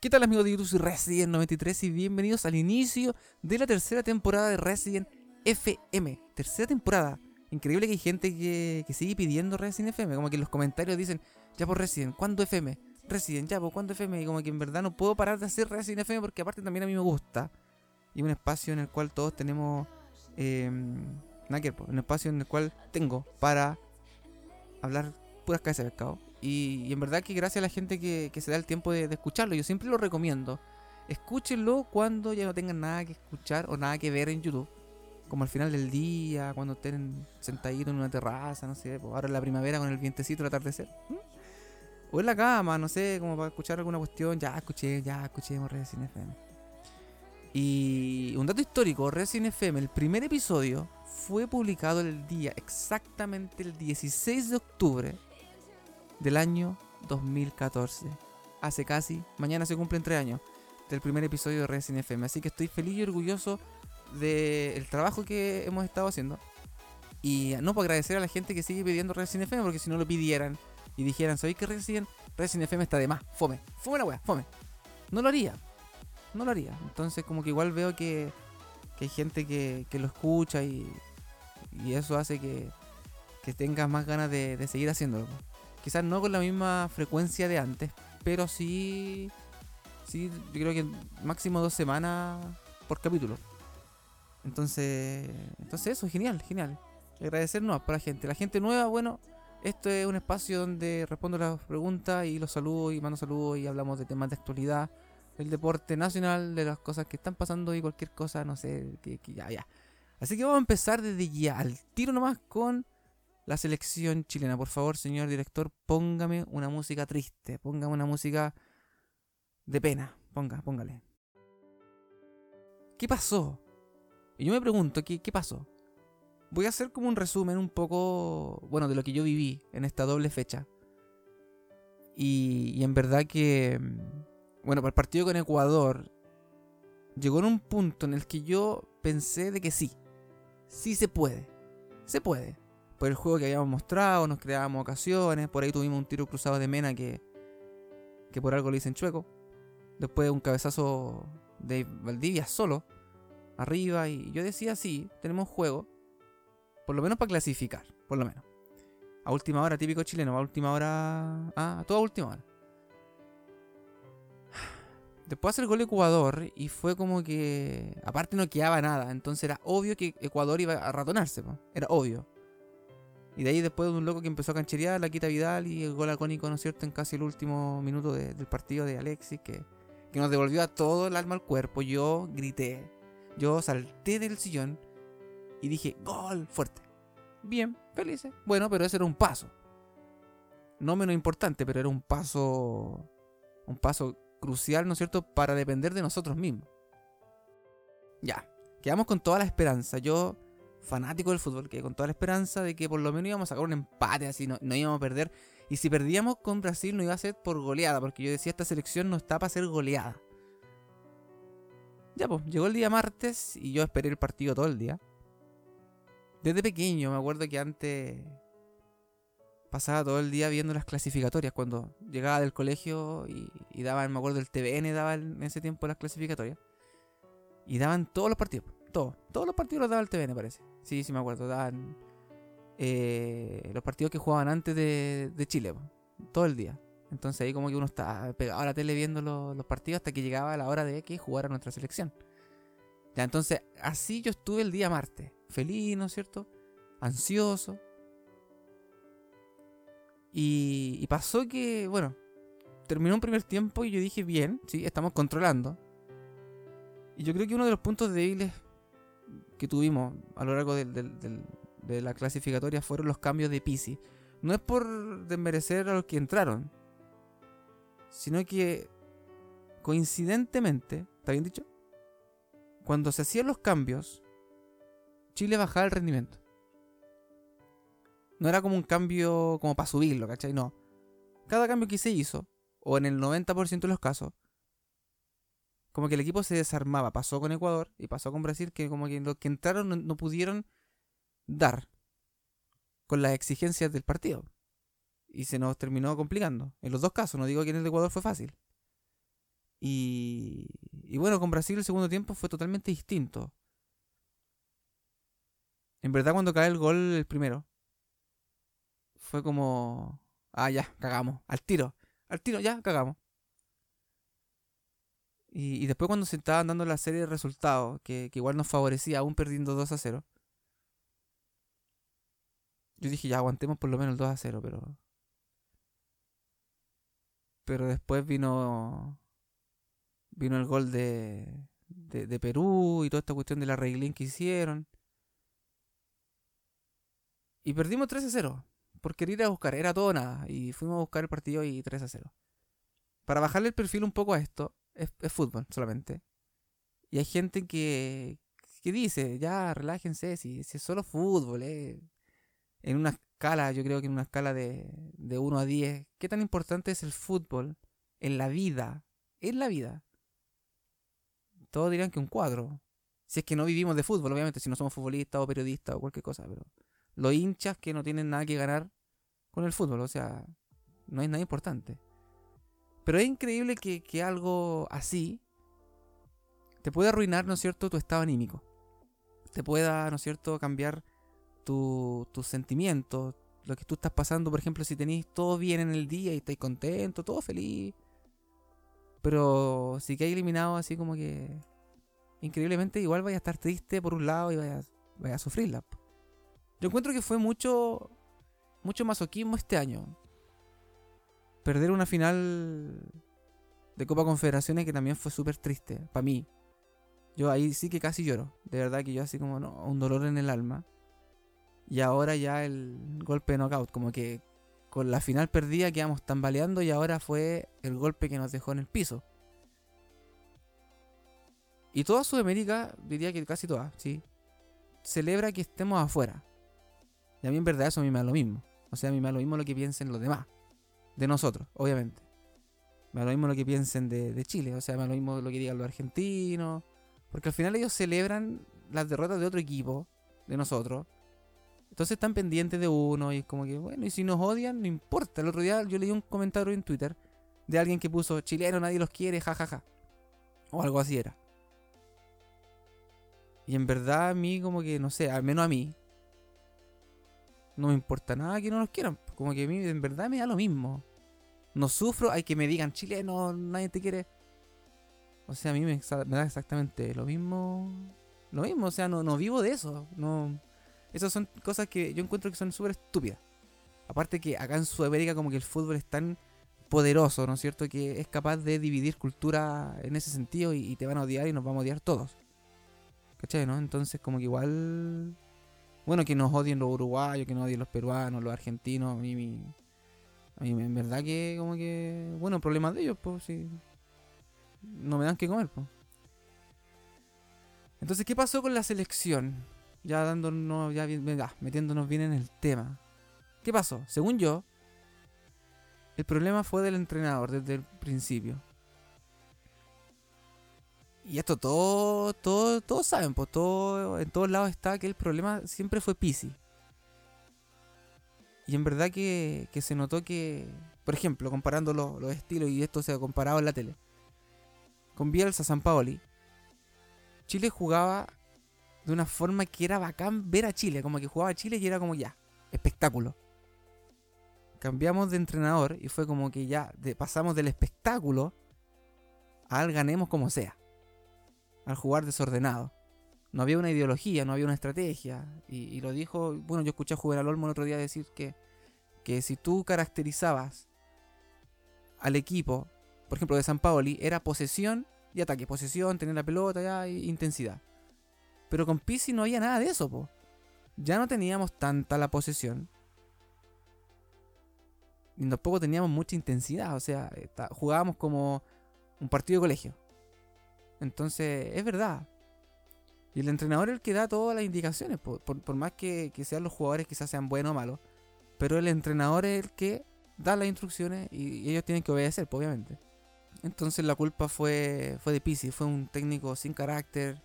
¿Qué tal, amigos de YouTube? Soy Resident 93 y bienvenidos al inicio de la tercera temporada de Resident FM. Tercera temporada. Increíble que hay gente que sigue pidiendo Resident FM. Como que en los comentarios dicen, ya por Resident, ¿cuándo FM? Resident, ya por ¿cuándo FM? Y como que en verdad no puedo parar de hacer Resident FM porque aparte también a mí me gusta. Y un espacio en el cual todos tenemos... un espacio en el cual tengo para hablar puras cabezas de pescado. Y en verdad que gracias a la gente que se da el tiempo de escucharlo. Yo siempre lo recomiendo. Escúchenlo cuando ya no tengan nada que escuchar o nada que ver en YouTube. Como al final del día, cuando estén sentaditos en una terraza, no sé, ahora en la primavera con el vientecito, el atardecer. O en la cama, no sé, como para escuchar alguna cuestión. Ya escuchemos Resident FM. Y un dato histórico, Resident FM, el primer episodio fue publicado el día, exactamente el 16 de octubre del año 2014. Hace casi, mañana se cumplen 3 años del primer episodio de Resident FM. Así que estoy feliz y orgulloso del trabajo que hemos estado haciendo. Y no, para agradecer a la gente que sigue pidiendo Resident FM, porque si no lo pidieran y dijeran, ¿sabéis que Resident FM está de más? Fome la wea, fome. No lo haría. Entonces como que igual veo que hay gente que lo escucha y eso hace que tengas más ganas de seguir haciéndolo. Quizás no con la misma frecuencia de antes, pero sí, yo creo que máximo 2 semanas por capítulo. Entonces eso, genial. Agradecer nomás por la gente nueva. Bueno, esto es un espacio donde respondo las preguntas y los saludo y mando saludos y hablamos de temas de actualidad, del deporte nacional, de las cosas que están pasando y cualquier cosa, no sé, que ya. Así que vamos a empezar desde ya, al tiro nomás con... la selección chilena. Por favor, señor director, póngame una música triste. Póngame una música de pena. Póngale. ¿Qué pasó? Y yo me pregunto, ¿qué pasó? Voy a hacer como un resumen un poco, bueno, de lo que yo viví en esta doble fecha. Y en verdad que, bueno, para el partido con Ecuador, llegó en un punto en el que yo pensé de que sí se puede. Por el juego que habíamos mostrado, nos creábamos ocasiones. Por ahí tuvimos un tiro cruzado de Mena que por algo le dicen chueco. Después un cabezazo de Valdivia solo, arriba. Y yo decía, sí, tenemos juego. Por lo menos para clasificar, por lo menos. A última hora, típico chileno, a última hora... a toda última hora. Después hace el gol Ecuador y fue como que... aparte no quedaba nada, entonces era obvio que Ecuador iba a ratonarse, ¿no? Era obvio. Y de ahí después de un loco que empezó a cancherear, la quita Vidal y el gol icónico, ¿no es cierto?, en casi el último minuto del partido de Alexis, que nos devolvió a todo el alma al cuerpo. Yo grité, yo salté del sillón y dije, ¡gol! Fuerte. Bien, felices. Bueno, pero ese era un paso. No menos importante, pero era un paso crucial, ¿no es cierto?, para depender de nosotros mismos. Ya, quedamos con toda la esperanza. Yo... fanático del fútbol, que con toda la esperanza de que por lo menos íbamos a sacar un empate, así no íbamos a perder, y si perdíamos con Brasil no iba a ser por goleada, porque yo decía, esta selección no está para ser goleada. Ya pues, llegó el día martes y yo esperé el partido todo el día. Desde pequeño me acuerdo que antes pasaba todo el día viendo las clasificatorias, cuando llegaba del colegio y daban, me acuerdo el TVN daba en ese tiempo las clasificatorias, y daban todos los partidos. Todos los partidos los daba el TVN, parece. Sí, me acuerdo. Daban los partidos que jugaban antes de Chile, po, todo el día. Entonces ahí como que uno estaba pegado a la tele viendo los partidos hasta que llegaba la hora de que jugara nuestra selección. Ya, entonces así yo estuve el día martes. Feliz, ¿no es cierto? Ansioso. Y pasó que, bueno, terminó un primer tiempo y yo dije, bien, sí, estamos controlando. Y yo creo que uno de los puntos débiles que tuvimos a lo largo de la clasificatoria fueron los cambios de Pizzi. No es por desmerecer a los que entraron, sino que coincidentemente, ¿está bien dicho?, cuando se hacían los cambios, Chile bajaba el rendimiento. No era como un cambio como para subirlo, ¿cachai? No. Cada cambio que se hizo, o en el 90% de los casos, como que el equipo se desarmaba. Pasó con Ecuador y pasó con Brasil, que como que los que entraron no pudieron dar con las exigencias del partido. Y se nos terminó complicando. En los dos casos, no digo que en el de Ecuador fue fácil. Y bueno, con Brasil el segundo tiempo fue totalmente distinto. En verdad, cuando cae el gol, el primero, fue como... ah, ya, cagamos. Al tiro, ya, cagamos. Y después cuando se estaban dando la serie de resultados, que igual nos favorecía, aún perdiendo 2-0. Yo dije, ya, aguantemos por lo menos el 2-0, pero... pero después vino el gol de Perú y toda esta cuestión de la reglín que hicieron. Y perdimos 3-0. Por querer ir a buscar, era todo o nada. Y fuimos a buscar el partido y 3-0. Para bajarle el perfil un poco a esto, es fútbol solamente. Y hay gente que dice, ya, relájense, si es solo fútbol, En una escala, yo creo que en una escala de 1 a 10, ¿qué tan importante es el fútbol en la vida? En la vida. Todos dirían que un 4. Si es que no vivimos de fútbol, obviamente, si no somos futbolistas o periodistas o cualquier cosa, pero... los hinchas que no tienen nada que ganar con el fútbol, o sea, no es nada importante. Pero es increíble que algo así te pueda arruinar, ¿no es cierto?, tu estado anímico. Te pueda, ¿no es cierto?, cambiar tus sentimientos, lo que tú estás pasando. Por ejemplo, si tenés todo bien en el día y estás contento, todo feliz, pero si quedas eliminado así como que... increíblemente igual vaya a estar triste por un lado y vaya a sufrirla. Yo encuentro que fue mucho masoquismo este año. Perder una final de Copa Confederaciones que también fue súper triste, para mí. Yo ahí sí que casi lloro. De verdad que yo así como, no, un dolor en el alma. Y ahora ya el golpe de knockout. Como que con la final perdida quedamos tambaleando y ahora fue el golpe que nos dejó en el piso. Y toda Sudamérica, diría que casi toda, sí, celebra que estemos afuera. Y a mí en verdad eso a mí me da lo mismo. O sea, a mí me da lo mismo lo que piensen los demás. De nosotros, obviamente. Me da lo mismo lo que piensen de Chile. O sea, me da lo mismo lo que digan los argentinos. Porque al final ellos celebran las derrotas de otro equipo, de nosotros. Entonces están pendientes de uno y es como que, bueno, y si nos odian, no importa. El otro día yo leí un comentario en Twitter de alguien que puso, chileno, nadie los quiere, jajaja. O algo así era. Y en verdad a mí como que, no sé, al menos a mí, no me importa nada que no nos quieran. Como que a mí en verdad me da lo mismo. No sufro, hay que me digan chileno, nadie te quiere. O sea, a mí me da exactamente lo mismo. Lo mismo, o sea, no vivo de eso. No. Esas son cosas que yo encuentro que son súper estúpidas. Aparte que acá en Sudamérica como que el fútbol es tan poderoso, ¿no es cierto?, que es capaz de dividir cultura en ese sentido y te van a odiar y nos vamos a odiar todos. ¿Cachai, no? Entonces como que igual... bueno, que nos odien los uruguayos, que nos odien los peruanos, los argentinos, a mí en verdad que como que... bueno, problemas de ellos, pues, si no me dan que comer, pues. Entonces, ¿qué pasó con la selección? Ya metiéndonos bien en el tema. ¿Qué pasó? Según yo, el problema fue del entrenador desde el principio. Y esto todos saben, pues en todos lados está que el problema siempre fue Pizzi. Y en verdad que se notó que, por ejemplo, comparando los estilos, y esto se ha comparado en la tele, con Bielsa, Sampaoli, Chile jugaba de una forma que era bacán ver a Chile, como que jugaba a Chile y era como ya, espectáculo. Cambiamos de entrenador y fue como que ya pasamos del espectáculo al ganemos como sea, al jugar desordenado. No había una ideología, no había una estrategia, y lo dijo, bueno, yo escuché a Juvenal Olmo el otro día decir que si tú caracterizabas al equipo, por ejemplo de Sampaoli, era posesión y ataque, posesión, tener la pelota ya, e intensidad. Pero con Pizzi no había nada de eso, po. Ya no teníamos tanta la posesión. Y tampoco teníamos mucha intensidad. O sea, jugábamos como un partido de colegio. Entonces, es verdad. Y el entrenador es el que da todas las indicaciones. Por más que sean los jugadores, quizás sean buenos o malos. Pero el entrenador es el que da las instrucciones y ellos tienen que obedecer, po, obviamente. Entonces la culpa fue de Pizzi. Fue un técnico sin carácter.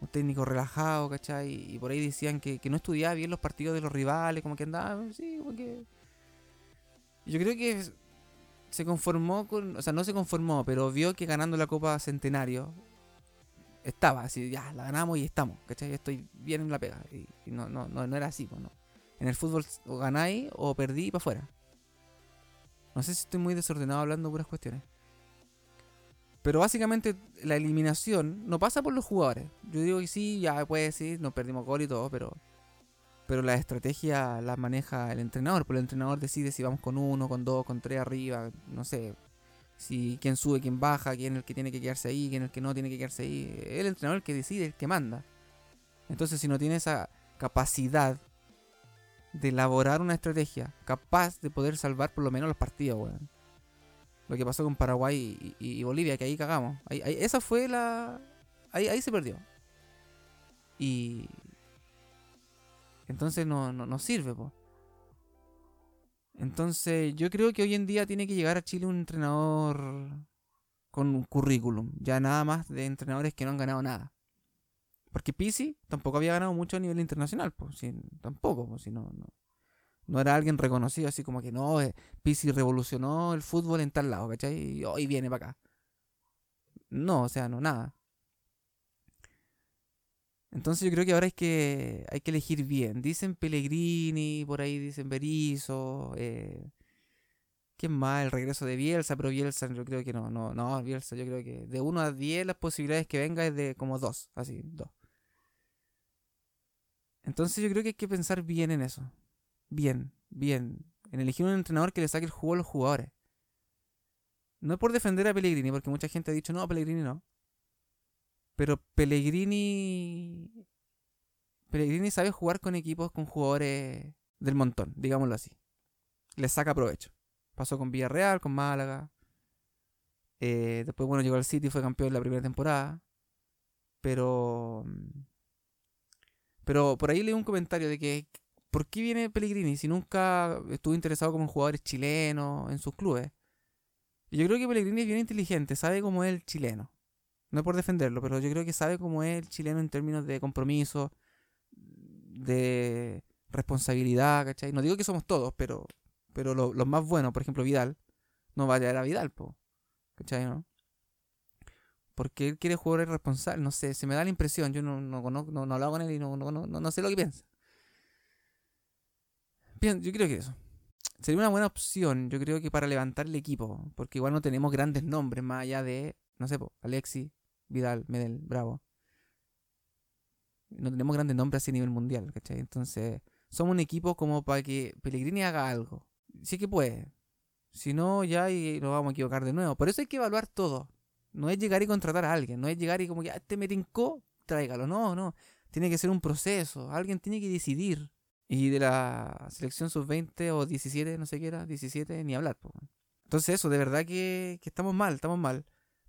Un técnico relajado, ¿cachai? Y por ahí decían que no estudiaba bien los partidos de los rivales, como que andaba, sí, porque... yo creo que se conformó con, o sea, no se conformó, pero vio que ganando la Copa Centenario estaba así, ya, la ganamos y estamos, ¿cachai? Yo estoy bien en la pega. Y no era así, pues, no. En el fútbol o ganáis o perdí y para afuera. No sé si estoy muy desordenado hablando puras cuestiones. Pero básicamente la eliminación no pasa por los jugadores. Yo digo que sí, ya puede decir, nos perdimos gol y todo, pero la estrategia la maneja el entrenador. Porque el entrenador decide si vamos con uno, con dos, con tres arriba, no sé. Si quién sube, quién baja, quién es el que tiene que quedarse ahí, quién es el que no tiene que quedarse ahí. Es el entrenador el que decide, el que manda. Entonces si no tiene esa capacidad de elaborar una estrategia capaz de poder salvar por lo menos los partidos, weón. Lo que pasó con Paraguay y Bolivia, que ahí cagamos. Ahí, esa fue la... Ahí se perdió. Y... entonces no sirve, po. Entonces yo creo que hoy en día tiene que llegar a Chile un entrenador con un currículum. Ya nada más de entrenadores que no han ganado nada. Porque Pizzi tampoco había ganado mucho a nivel internacional, pues. Si, tampoco, pues, si no era alguien reconocido así como que no, Pizzi revolucionó el fútbol en tal lado, ¿cachai? Y hoy viene para acá. No, o sea, no, nada. Entonces yo creo que ahora hay que elegir bien. Dicen Pellegrini, por ahí dicen Berizzo, ¿quién más? El regreso de Bielsa, pero Bielsa yo creo que no, Bielsa yo creo que de 1 a 10 las posibilidades que venga es de como 2, así, 2. Entonces yo creo que hay que pensar bien en eso. Bien. En elegir un entrenador que le saque el juego a los jugadores. No por defender a Pellegrini, porque mucha gente ha dicho, no, Pellegrini no. Pero Pellegrini sabe jugar con equipos, con jugadores del montón, digámoslo así. Le saca provecho. Pasó con Villarreal, con Málaga. Después, bueno, llegó al City, fue campeón la primera temporada. Pero por ahí leí un comentario de que ¿por qué viene Pellegrini si nunca estuvo interesado como en jugadores chilenos en sus clubes? Y yo creo que Pellegrini es bien inteligente, sabe cómo es el chileno. No por defenderlo, pero yo creo que sabe cómo es el chileno en términos de compromiso, de responsabilidad, ¿cachai? No digo que somos todos, pero los más buenos, por ejemplo Vidal, no va a llegar a Vidal, po, ¿cachai? ¿No? Porque él quiere jugadores responsables, no sé, se me da la impresión, yo no hablaba con él y no sé lo que piensa. Yo creo que eso sería una buena opción, yo creo que para levantar el equipo, porque igual no tenemos grandes nombres más allá de, no sé, Alexis, Vidal, Medel, Bravo. No tenemos grandes nombres así a nivel mundial, ¿cachai? Entonces, somos un equipo como para que Pellegrini haga algo. Sí que puede. Si no, ya y nos vamos a equivocar de nuevo. Por eso hay que evaluar todo. No es llegar y contratar a alguien, no es llegar y como que, este me tincó, tráigalo. No. Tiene que ser un proceso, alguien tiene que decidir. Y de la selección sub-20 o 17, no sé qué era, 17, ni hablar, po. Entonces eso, de verdad que estamos mal.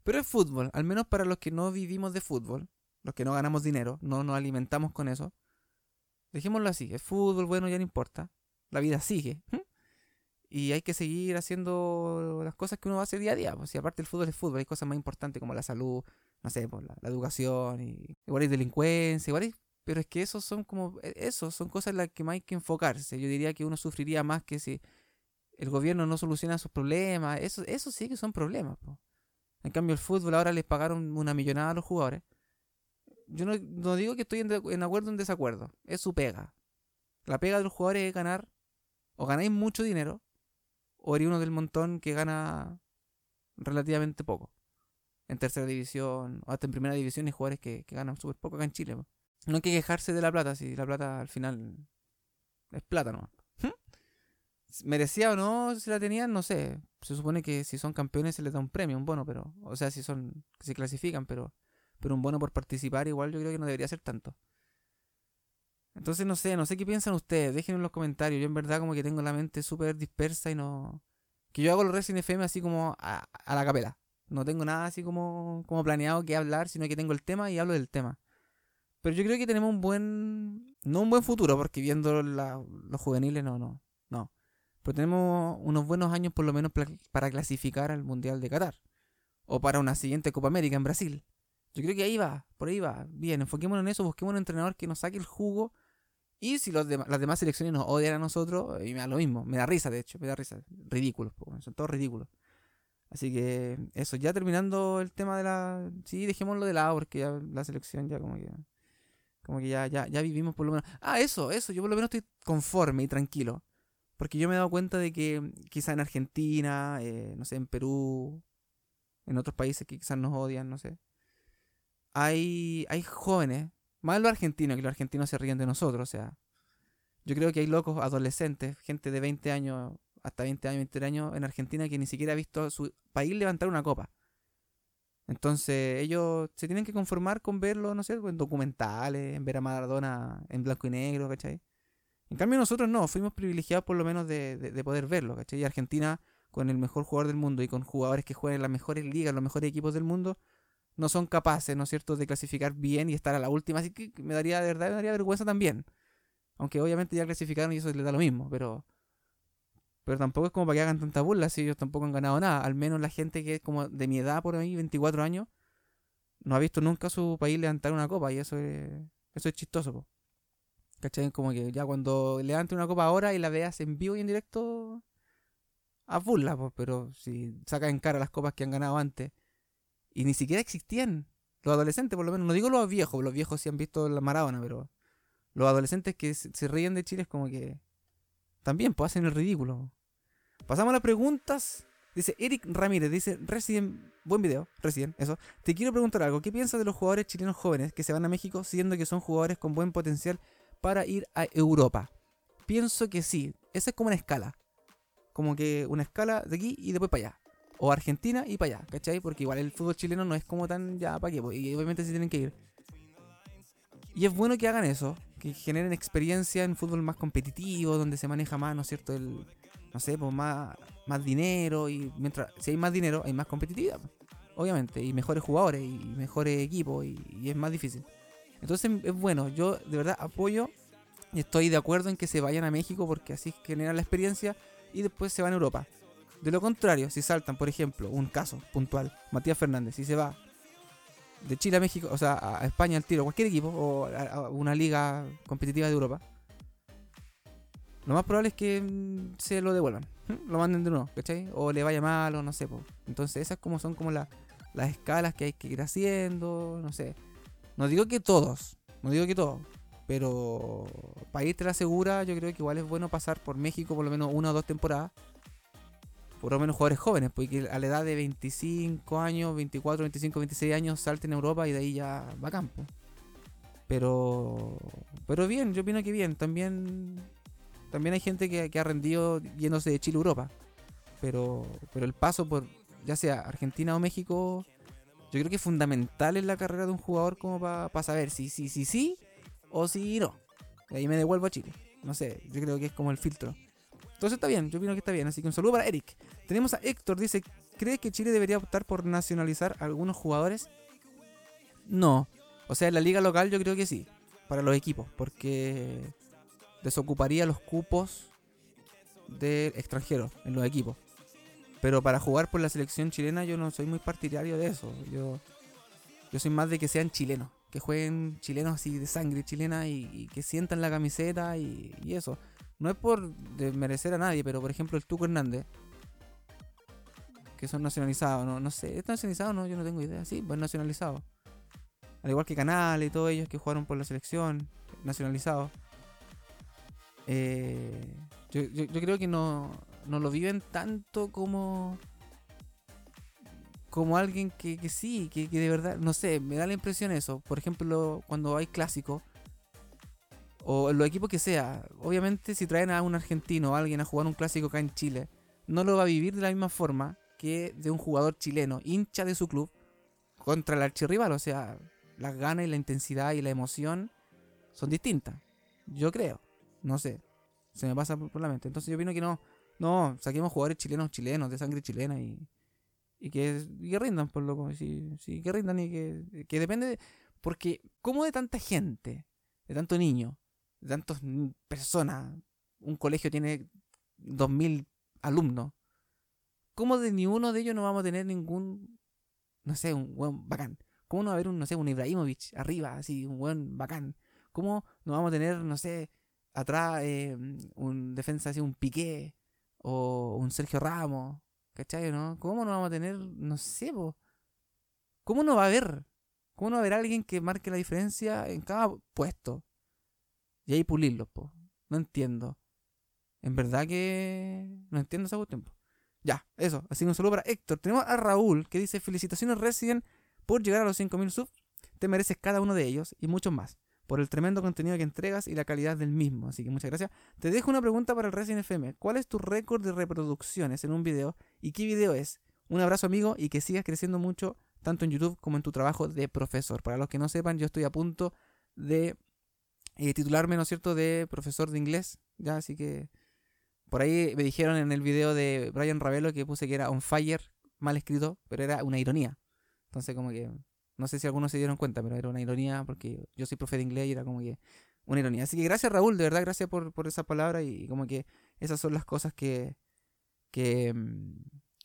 Pero es fútbol, al menos para los que no vivimos de fútbol, los que no ganamos dinero, no nos alimentamos con eso. Dejémoslo así, es fútbol, bueno, ya no importa. La vida sigue. Y hay que seguir haciendo las cosas que uno hace día a día. Pues, y aparte el fútbol es fútbol, hay cosas más importantes como la salud, no sé, pues, la educación, y igual hay delincuencia, igual hay... Pero es que son cosas en las que más hay que enfocarse. Yo diría que uno sufriría más que si el gobierno no soluciona sus problemas. Eso sí que son problemas, po. En cambio, el fútbol ahora les pagaron una millonada a los jugadores. Yo no digo que estoy en acuerdo o en desacuerdo. Es su pega. La pega de los jugadores es ganar. O ganáis mucho dinero, o eres uno del montón que gana relativamente poco. En tercera división, o hasta en primera división hay jugadores que ganan súper poco acá en Chile, po. No hay que quejarse de la plata, si la plata al final es plata nomás. ¿Merecía o no si la tenían? No sé. Se supone que si son campeones se les da un premio, un bono, pero... O sea, si clasifican, pero un bono por participar igual yo creo que no debería ser tanto. Entonces no sé qué piensan ustedes. Déjenlo en los comentarios. Yo en verdad como que tengo la mente súper dispersa y no... Que yo hago los Resident FM así como a la capela. No tengo nada así como planeado que hablar, sino que tengo el tema y hablo del tema. Pero yo creo que tenemos un buen futuro, porque viendo los juveniles, no. Pero tenemos unos buenos años por lo menos para clasificar al Mundial de Qatar. O para una siguiente Copa América en Brasil. Yo creo que por ahí va. Bien, enfoquémonos en eso, busquemos un entrenador que nos saque el jugo. Y si las demás selecciones nos odian a nosotros, y me da lo mismo. Me da risa, de hecho. Ridículos, son todos ridículos. Así que eso, ya terminando el tema de la... Sí, dejémoslo de lado porque ya la selección ya como que... Como que ya vivimos por lo menos... Ah, eso. Yo por lo menos estoy conforme y tranquilo. Porque yo me he dado cuenta de que quizá en Argentina, no sé, en Perú, en otros países que quizás nos odian, no sé. Hay jóvenes, más los argentinos se ríen de nosotros, o sea. Yo creo que hay locos, adolescentes, gente de 20 años, hasta 20 años, 21 años en Argentina que ni siquiera ha visto su país levantar una copa. Entonces ellos se tienen que conformar con verlo, no sé, en documentales, en ver a Maradona en blanco y negro, ¿cachai? En cambio nosotros no, fuimos privilegiados por lo menos de poder verlo, ¿cachai? Y Argentina, con el mejor jugador del mundo y con jugadores que juegan en las mejores ligas, los mejores equipos del mundo, no son capaces, ¿no es cierto?, de clasificar bien y estar a la última. Así que me daría vergüenza también. Aunque obviamente ya clasificaron y eso les da lo mismo, pero tampoco es como para que hagan tanta burla, si ellos tampoco han ganado nada. Al menos la gente que es como de mi edad por ahí, 24 años, no ha visto nunca su país levantar una copa y eso es chistoso, po. ¿Cachai? Como que ya cuando levanten una copa ahora y la veas en vivo y en directo, a burla, po. Pero si sacan en cara las copas que han ganado antes y ni siquiera existían, los adolescentes por lo menos, no digo los viejos sí han visto la Maradona, pero... Los adolescentes que se ríen de Chile es como que... También, pues, hacen el ridículo. Pasamos a las preguntas. Dice Eric Ramírez, dice... Buen video, Resident, eso. Te quiero preguntar algo. ¿Qué piensas de los jugadores chilenos jóvenes que se van a México siendo que son jugadores con buen potencial para ir a Europa? Pienso que sí. Esa es como una escala. Como que una escala de aquí y después para allá. O Argentina y para allá, ¿cachai? Porque igual el fútbol chileno no es como tan... Ya, ¿para qué? Y obviamente sí tienen que ir. Y es bueno que hagan eso. Que generen experiencia en fútbol más competitivo, donde se maneja más, ¿no es cierto? El, no sé, pues más dinero, y mientras, si hay más dinero, hay más competitividad, obviamente, y mejores jugadores, y mejores equipos, y es más difícil. Entonces, es bueno, yo de verdad apoyo y estoy de acuerdo en que se vayan a México porque así generan la experiencia y después se van a Europa. De lo contrario, si saltan, por ejemplo, un caso puntual, Matías Fernández, si se va de Chile a México, o sea, a España al tiro, cualquier equipo, o a una liga competitiva de Europa, lo más probable es que se lo devuelvan, lo manden de nuevo, ¿cachai? O le vaya mal, o no sé, po. Entonces esas como son como las escalas que hay que ir haciendo, no sé. No digo que todos, pero para irte la segura, yo creo que igual es bueno pasar por México por lo menos 1 o 2 temporadas, por lo menos jugadores jóvenes, porque a la edad de 25 años, 24, 25, 26 años salten a Europa y de ahí ya va a campo. Pero bien, yo opino que bien. También hay gente que ha rendido yéndose de Chile a Europa. Pero el paso por ya sea Argentina o México, yo creo que es fundamental en la carrera de un jugador como para saber si sí o si no. Y ahí me devuelvo a Chile. No sé, yo creo que es como el filtro. Entonces está bien, yo opino que está bien, así que un saludo para Eric. Tenemos a Héctor, dice, ¿cree que Chile debería optar por nacionalizar a algunos jugadores? No, o sea, en la liga local yo creo que sí, para los equipos, porque desocuparía los cupos de extranjeros en los equipos. Pero para jugar por la selección chilena yo no soy muy partidario de eso, yo soy más de que sean chilenos, que jueguen chilenos así de sangre chilena y que sientan la camiseta y eso. No es por desmerecer a nadie, pero por ejemplo el Tuco Hernández, que son nacionalizados, no sé, ¿es nacionalizado? No, yo no tengo idea. Sí, pues nacionalizado. Al igual que Canales y todos ellos que jugaron por la selección, nacionalizados. Yo creo que no lo viven tanto como alguien que sí, que de verdad, no sé, me da la impresión eso. Por ejemplo, cuando hay clásicos, o los equipos que sea, obviamente si traen a un argentino o a alguien a jugar un clásico acá en Chile, no lo va a vivir de la misma forma que de un jugador chileno, hincha de su club, contra el archirrival. O sea, las ganas y la intensidad y la emoción son distintas. Yo creo, no sé, se me pasa por la mente. Entonces yo opino que no, saquemos jugadores chilenos, de sangre chilena y que rindan, por loco. Sí, que rindan y que depende, porque ¿cómo de tanta gente, de tanto niño, de tantas personas, un colegio tiene 2000 alumnos, ¿cómo de ni uno de ellos no vamos a tener ningún, no sé, un buen bacán? ¿Cómo no va a haber un, no sé, un Ibrahimovic arriba, así, un buen bacán? ¿Cómo no vamos a tener, no sé, atrás un defensa así, un Piqué o un Sergio Ramos? ¿Cachai, no? ¿Cómo no vamos a tener? No sé, po. ¿Cómo no va a haber? ¿Cómo no va a haber alguien que marque la diferencia en cada puesto? Y ahí pulirlos, po. No entiendo. En verdad que no entiendo esa cuestión. Ya, eso. Así que un saludo para Héctor. Tenemos a Raúl que dice: felicitaciones Resident por llegar a los 5.000 subs. Te mereces cada uno de ellos y muchos más, por el tremendo contenido que entregas y la calidad del mismo. Así que muchas gracias. Te dejo una pregunta para el Resident FM. ¿Cuál es tu récord de reproducciones en un video? ¿Y qué video es? Un abrazo, amigo, y que sigas creciendo mucho, tanto en YouTube como en tu trabajo de profesor. Para los que no sepan, yo estoy a punto de titularme, ¿no es cierto?, de profesor de inglés. Ya, así que por ahí me dijeron en el video de Brian Ravelo que puse que era on fire, mal escrito, pero era una ironía. Entonces como que... no sé si algunos se dieron cuenta, pero era una ironía porque yo soy profe de inglés y era como que una ironía. Así que gracias, Raúl, de verdad, gracias por esas palabras y como que esas son las cosas que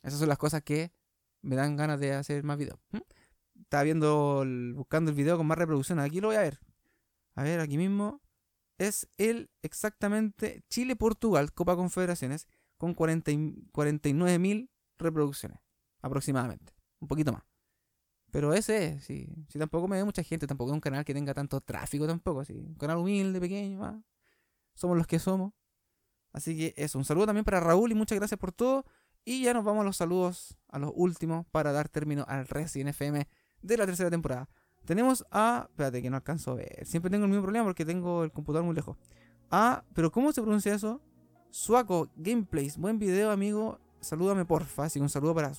esas son las cosas que me dan ganas de hacer más videos. Estaba viendo, buscando el video con más reproducciones. Aquí lo voy a ver. A ver, aquí mismo. Es el exactamente Chile-Portugal, Copa Confederaciones, con 49.000 reproducciones aproximadamente. Un poquito más. Pero ese es, sí. Si tampoco me ve mucha gente, tampoco es un canal que tenga tanto tráfico tampoco, sí. Un canal humilde, pequeño, ¿va? Somos los que somos. Así que eso, un saludo también para Raúl y muchas gracias por todo. Y ya nos vamos a los saludos, a los últimos, para dar término al Resident FM de la tercera temporada. Tenemos a... espérate, que no alcanzo a ver. Siempre tengo el mismo problema porque tengo el computador muy lejos. Ah, pero ¿cómo se pronuncia eso? Suaco Gameplays. Buen video, amigo. Salúdame, porfa. Así que un saludo para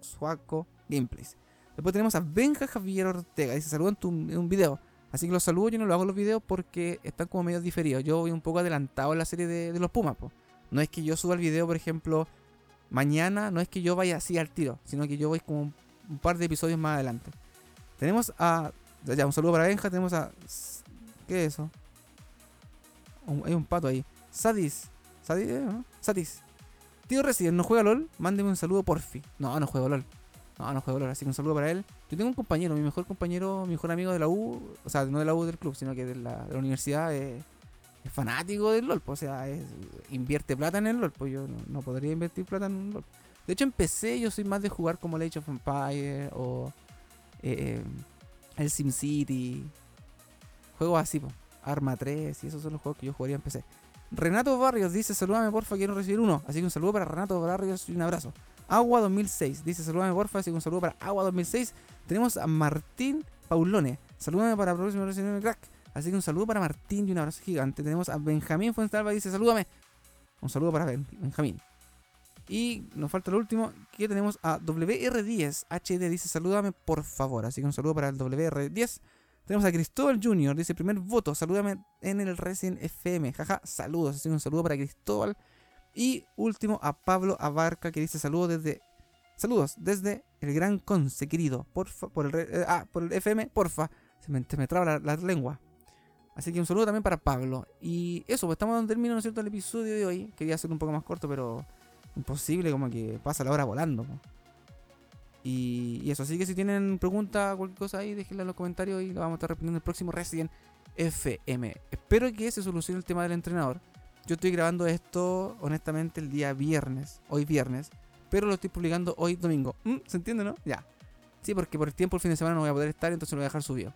Suaco Gameplays. Después tenemos a Benja Javier Ortega. Dice: saludo en un video. Así que los saludo, yo no lo hago en los videos porque están como medio diferidos. Yo voy un poco adelantado en la serie de los Pumas, po. No es que yo suba el video, por ejemplo, mañana. No es que yo vaya así al tiro, sino que yo voy como un par de episodios más adelante. Tenemos a... ya, un saludo para Benja. Tenemos a... ¿qué es eso? Hay un pato ahí. Sadis, ¿no? Sadis. Tío Resident, ¿no juega LOL? Mándeme un saludo, porfi. No juego LOL. No juego LOL, así que un saludo para él. Yo tengo un compañero, mi mejor amigo de la U, o sea, no de la U del club, sino que de la universidad, es fanático del LOL, pues, o sea, invierte plata en el LOL, pues yo no podría invertir plata en un LOL. De hecho, empecé, yo soy más de jugar como el Age of Empires o el Sim City, juegos así, pues, Arma 3, y esos son los juegos que yo jugaría en PC. Renato Barrios dice: salúdame porfa, quiero recibir uno. Así que un saludo para Renato Barrios y un abrazo. Agua 2006 dice: salúdame porfa, así que un saludo para Agua 2006. Tenemos a Martín Paulone: salúdame para el próximo Resident Crack. Así que un saludo para Martín y un abrazo gigante. Tenemos a Benjamín Fuensalva, dice: salúdame. Un saludo para Benjamín. Y nos falta el último, que tenemos a WR10HD, dice: salúdame por favor. Así que un saludo para el WR10. Tenemos a Cristóbal Junior, dice: primer voto, salúdame en el Resident FM. Jaja, saludos. Así que un saludo para Cristóbal. Y último a Pablo Abarca, que dice: saludos desde el Gran Conce, querido, porfa, por el FM, porfa. Se me traba la lengua. Así que un saludo también para Pablo. Y eso, pues estamos dando término, ¿no es cierto?, el episodio de hoy. Quería hacerlo un poco más corto, pero imposible, como que pasa la hora volando, ¿no? Y eso, así que si tienen preguntas, cualquier cosa ahí, déjenla en los comentarios y la vamos a estar respondiendo en el próximo Resident FM. Espero que se solucione el tema del entrenador. Yo estoy grabando esto, honestamente, el día viernes, hoy viernes, pero lo estoy publicando hoy domingo. ¿Se entiende, no? Ya. Sí, porque por el tiempo el fin de semana no voy a poder estar, entonces lo voy a dejar subido.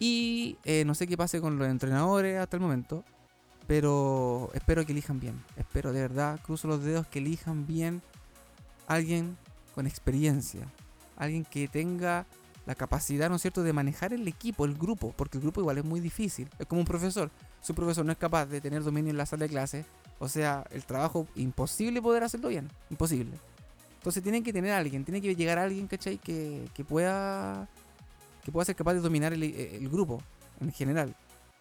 Y no sé qué pase con los entrenadores hasta el momento, pero espero que elijan bien. Espero, de verdad, cruzo los dedos que elijan bien alguien con experiencia. Alguien que tenga la capacidad, ¿no es cierto?, de manejar el equipo, el grupo, porque el grupo igual es muy difícil. Es como un profesor. Si un profesor no es capaz de tener dominio en la sala de clases, o sea, el trabajo, imposible poder hacerlo bien, imposible. Entonces tienen que tener a alguien, tiene que llegar a alguien, ¿cachai?, que pueda ser capaz de dominar el grupo en general.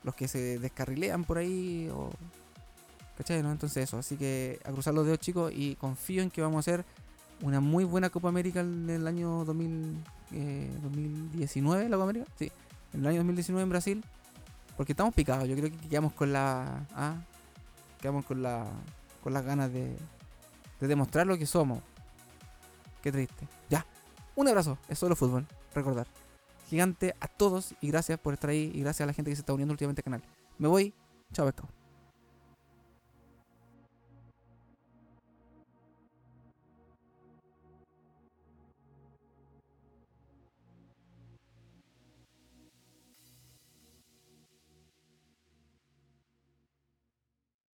Los que se descarrilean por ahí, o, ¿cachai?, ¿no? Entonces eso, así que a cruzar los dedos, chicos, y confío en que vamos a hacer una muy buena Copa América en el año 2019, la Copa América, sí, en el año 2019 en Brasil. Porque estamos picados, yo creo que quedamos con las ganas de demostrar lo que somos. Qué triste. Ya, un abrazo, es solo fútbol, recordar. Gigante a todos y gracias por estar ahí y gracias a la gente que se está uniendo últimamente al canal. Me voy, chao, pescado.